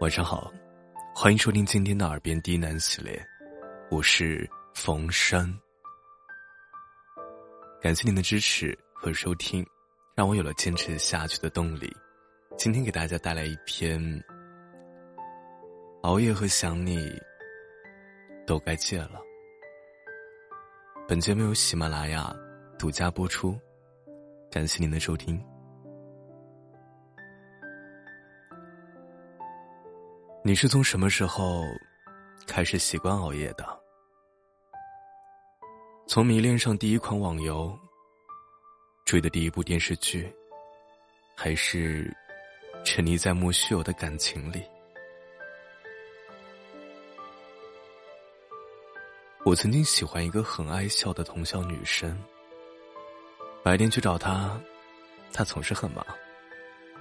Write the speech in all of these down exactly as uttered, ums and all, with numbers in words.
晚上好，欢迎收听今天的耳边低喃系列，我是冯山。感谢您的支持和收听，让我有了坚持下去的动力。今天给大家带来一篇《熬夜和想你都该戒了》。本节目由喜马拉雅独家播出，感谢您的收听。你是从什么时候开始习惯熬夜的？从迷恋上第一款网游，追的第一部电视剧，还是沉溺在莫须有的感情里？我曾经喜欢一个很爱笑的同校女生，白天去找她，她总是很忙，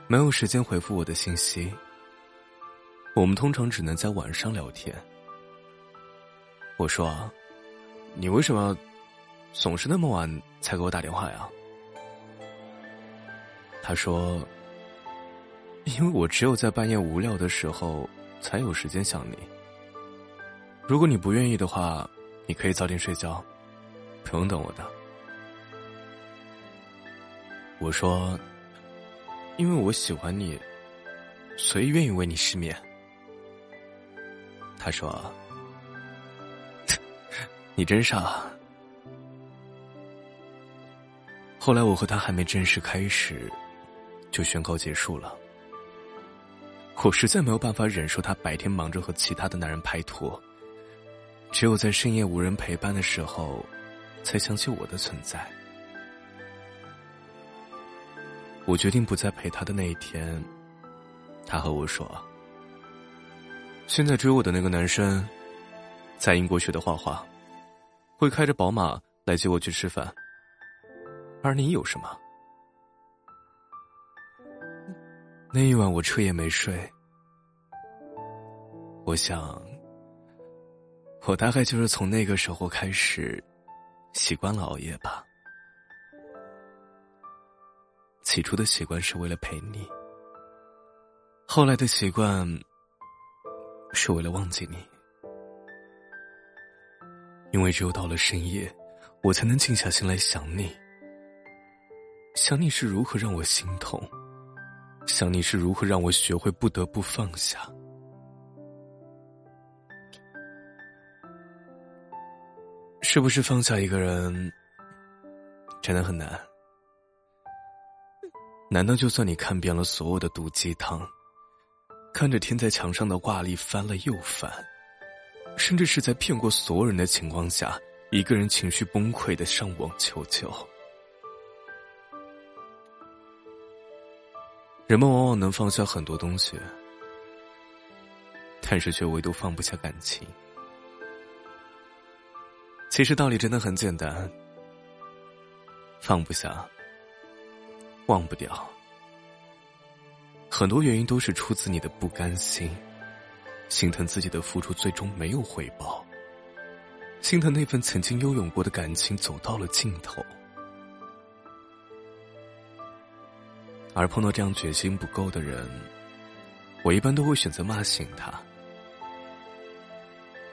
没有时间回复我的信息。我们通常只能在晚上聊天。我说，你为什么总是那么晚才给我打电话呀？他说，因为我只有在半夜无聊的时候才有时间想你。如果你不愿意的话，你可以早点睡觉，不用等我的。我说，因为我喜欢你，所以愿意为你失眠。他说，你真傻。后来我和他还没正式开始就宣告结束了。我实在没有办法忍受他白天忙着和其他的男人拍拖，只有在深夜无人陪伴的时候才想起我的存在。我决定不再陪他的那一天，他和我说，现在追我的那个男生在英国学的画画，会开着宝马来接我去吃饭，而你有什么？那一晚我彻夜没睡，我想我大概就是从那个时候开始习惯了熬夜吧。起初的习惯是为了陪你，后来的习惯是为了忘记你。因为只有到了深夜，我才能静下心来想你。想你是如何让我心痛，想你是如何让我学会不得不放下。是不是放下一个人真的很难？难道就算你看遍了所有的毒鸡汤，看着天在墙上的挂历翻了又翻，甚至是在骗过所有人的情况下，一个人情绪崩溃的上网求救？人们往往能放下很多东西，但是却唯独放不下感情。其实道理真的很简单，放不下，忘不掉。很多原因都是出自你的不甘心，心疼自己的付出最终没有回报，心疼那份曾经拥有过的感情走到了尽头。而碰到这样决心不够的人，我一般都会选择骂醒他。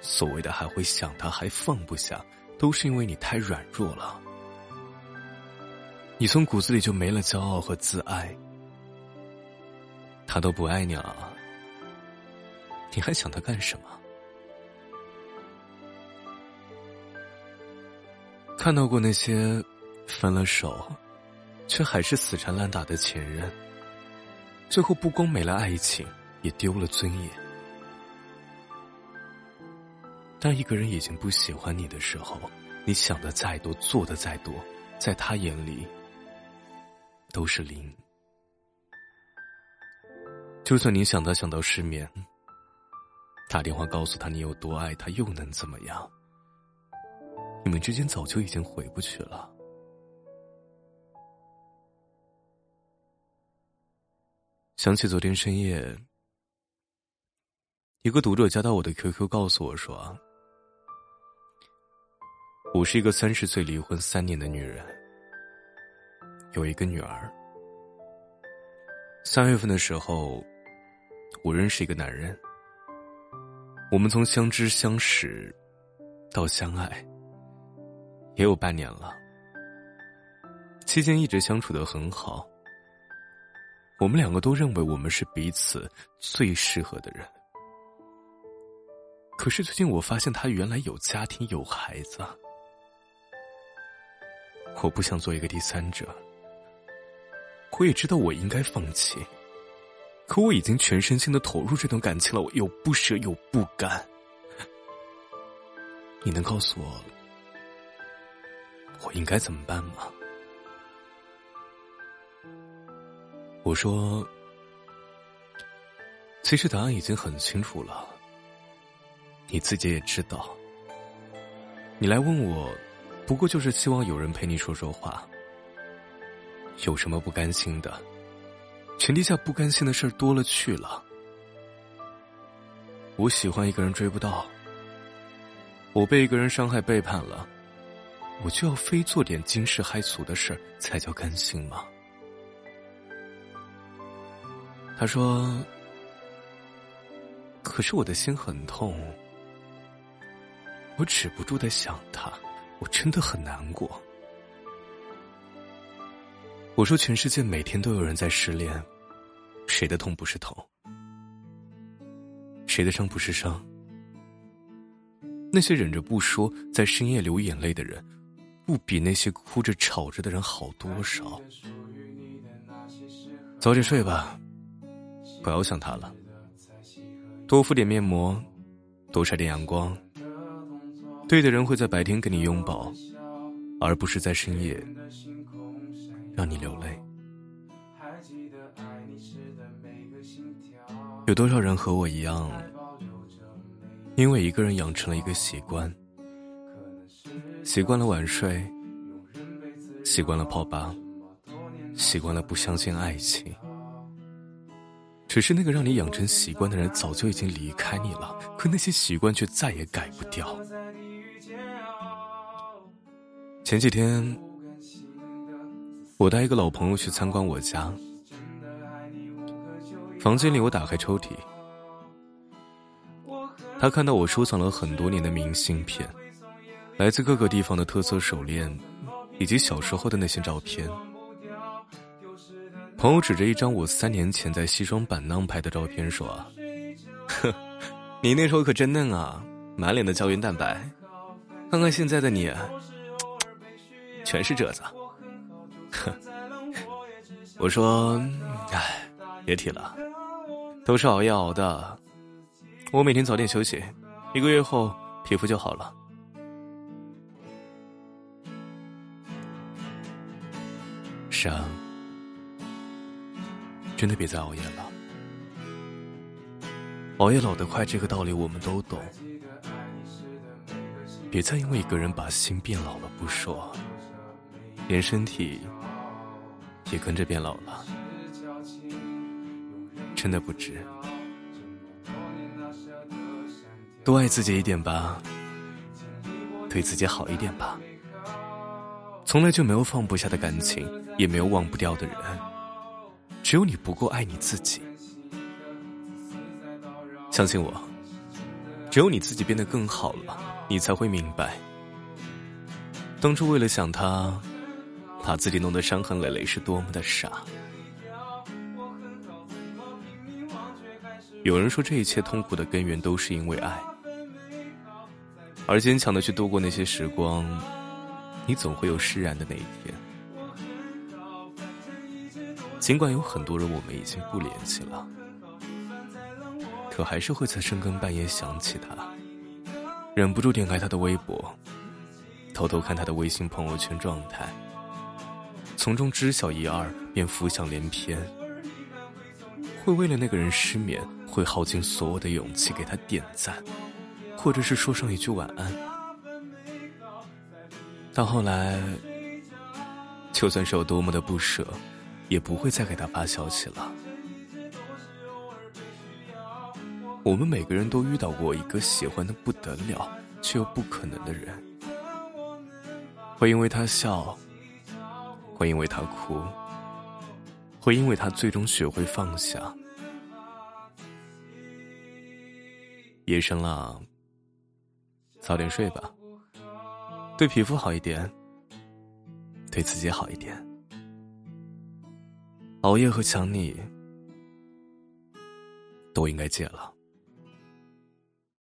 所谓的还会想他，还放不下，都是因为你太软弱了。你从骨子里就没了骄傲和自爱。他都不爱你了，你还想他干什么？看到过那些分了手却还是死缠烂打的前任，最后不光没了爱情，也丢了尊严。当一个人已经不喜欢你的时候，你想的再多，做的再多，在他眼里都是零。就算你想他想到失眠，打电话告诉他你有多爱他，又能怎么样？你们之间早就已经回不去了。想起昨天深夜，一个读者加到我的 Q Q 告诉我说，我是一个三十岁离婚三年的女人，有一个女儿。三月份的时候我认识一个男人，我们从相知相识到相爱也有半年了，期间一直相处得很好，我们两个都认为我们是彼此最适合的人。可是最近我发现他原来有家庭有孩子，我不想做一个第三者，我也知道我应该放弃，可我已经全身心地投入这段感情了，我又不舍又不甘。你能告诉我，我应该怎么办吗？我说，其实答案已经很清楚了，你自己也知道。你来问我，不过就是希望有人陪你说说话。有什么不甘心的？全天下不甘心的事多了去了。我喜欢一个人追不到，我被一个人伤害背叛了，我就要非做点惊世骇俗的事才叫甘心吗？他说，可是我的心很痛，我止不住的想他，我真的很难过。我说，全世界每天都有人在失恋，谁的痛不是痛，谁的伤不是伤。那些忍着不说，在深夜流眼泪的人，不比那些哭着吵着的人好多少。早点睡吧，不要想他了，多敷点面膜，多晒点阳光，对的人会在白天给你拥抱，而不是在深夜让你流泪。有多少人和我一样，因为一个人养成了一个习惯，习惯了晚睡，习惯了泡吧，习惯了不相信爱情。只是那个让你养成习惯的人早就已经离开你了，可那些习惯却再也改不掉。前几天我带一个老朋友去参观我家，房间里我打开抽屉，他看到我收藏了很多年的明信片，来自各个地方的特色手链，以及小时候的那些照片。朋友指着一张我三年前在西双版纳拍的照片说：“呵，你那时候可真嫩啊，满脸的胶原蛋白，看看现在的你，全是褶子。”我说，唉，别提了，都是熬夜熬的，我每天早点休息，一个月后皮肤就好了。是啊，真的别再熬夜了，熬夜老得快，这个道理我们都懂。别再因为一个人把心变老了不说，连身体也跟着变老了，真的不值。多爱自己一点吧，对自己好一点吧。从来就没有放不下的感情，也没有忘不掉的人，只有你不够爱你自己。相信我，只有你自己变得更好了，你才会明白，当初为了想他把自己弄得伤痕累累是多么的傻。有人说，这一切痛苦的根源都是因为爱，而坚强的去度过那些时光，你总会有释然的那一天。尽管有很多人我们已经不联系了，可还是会在深更半夜想起他，忍不住点开他的微博，偷偷看他的微信朋友圈状态，从中知晓一二，便浮想联翩。会为了那个人失眠，会耗尽所有的勇气给他点赞，或者是说上一句晚安。到后来，就算是有多么的不舍，也不会再给他发消息了。我们每个人都遇到过一个喜欢的不得了，却又不可能的人，会因为他笑，会因为他哭，会因为他最终学会放下，夜深了，早点睡吧，对皮肤好一点，对自己好一点。熬夜和想你都应该戒了。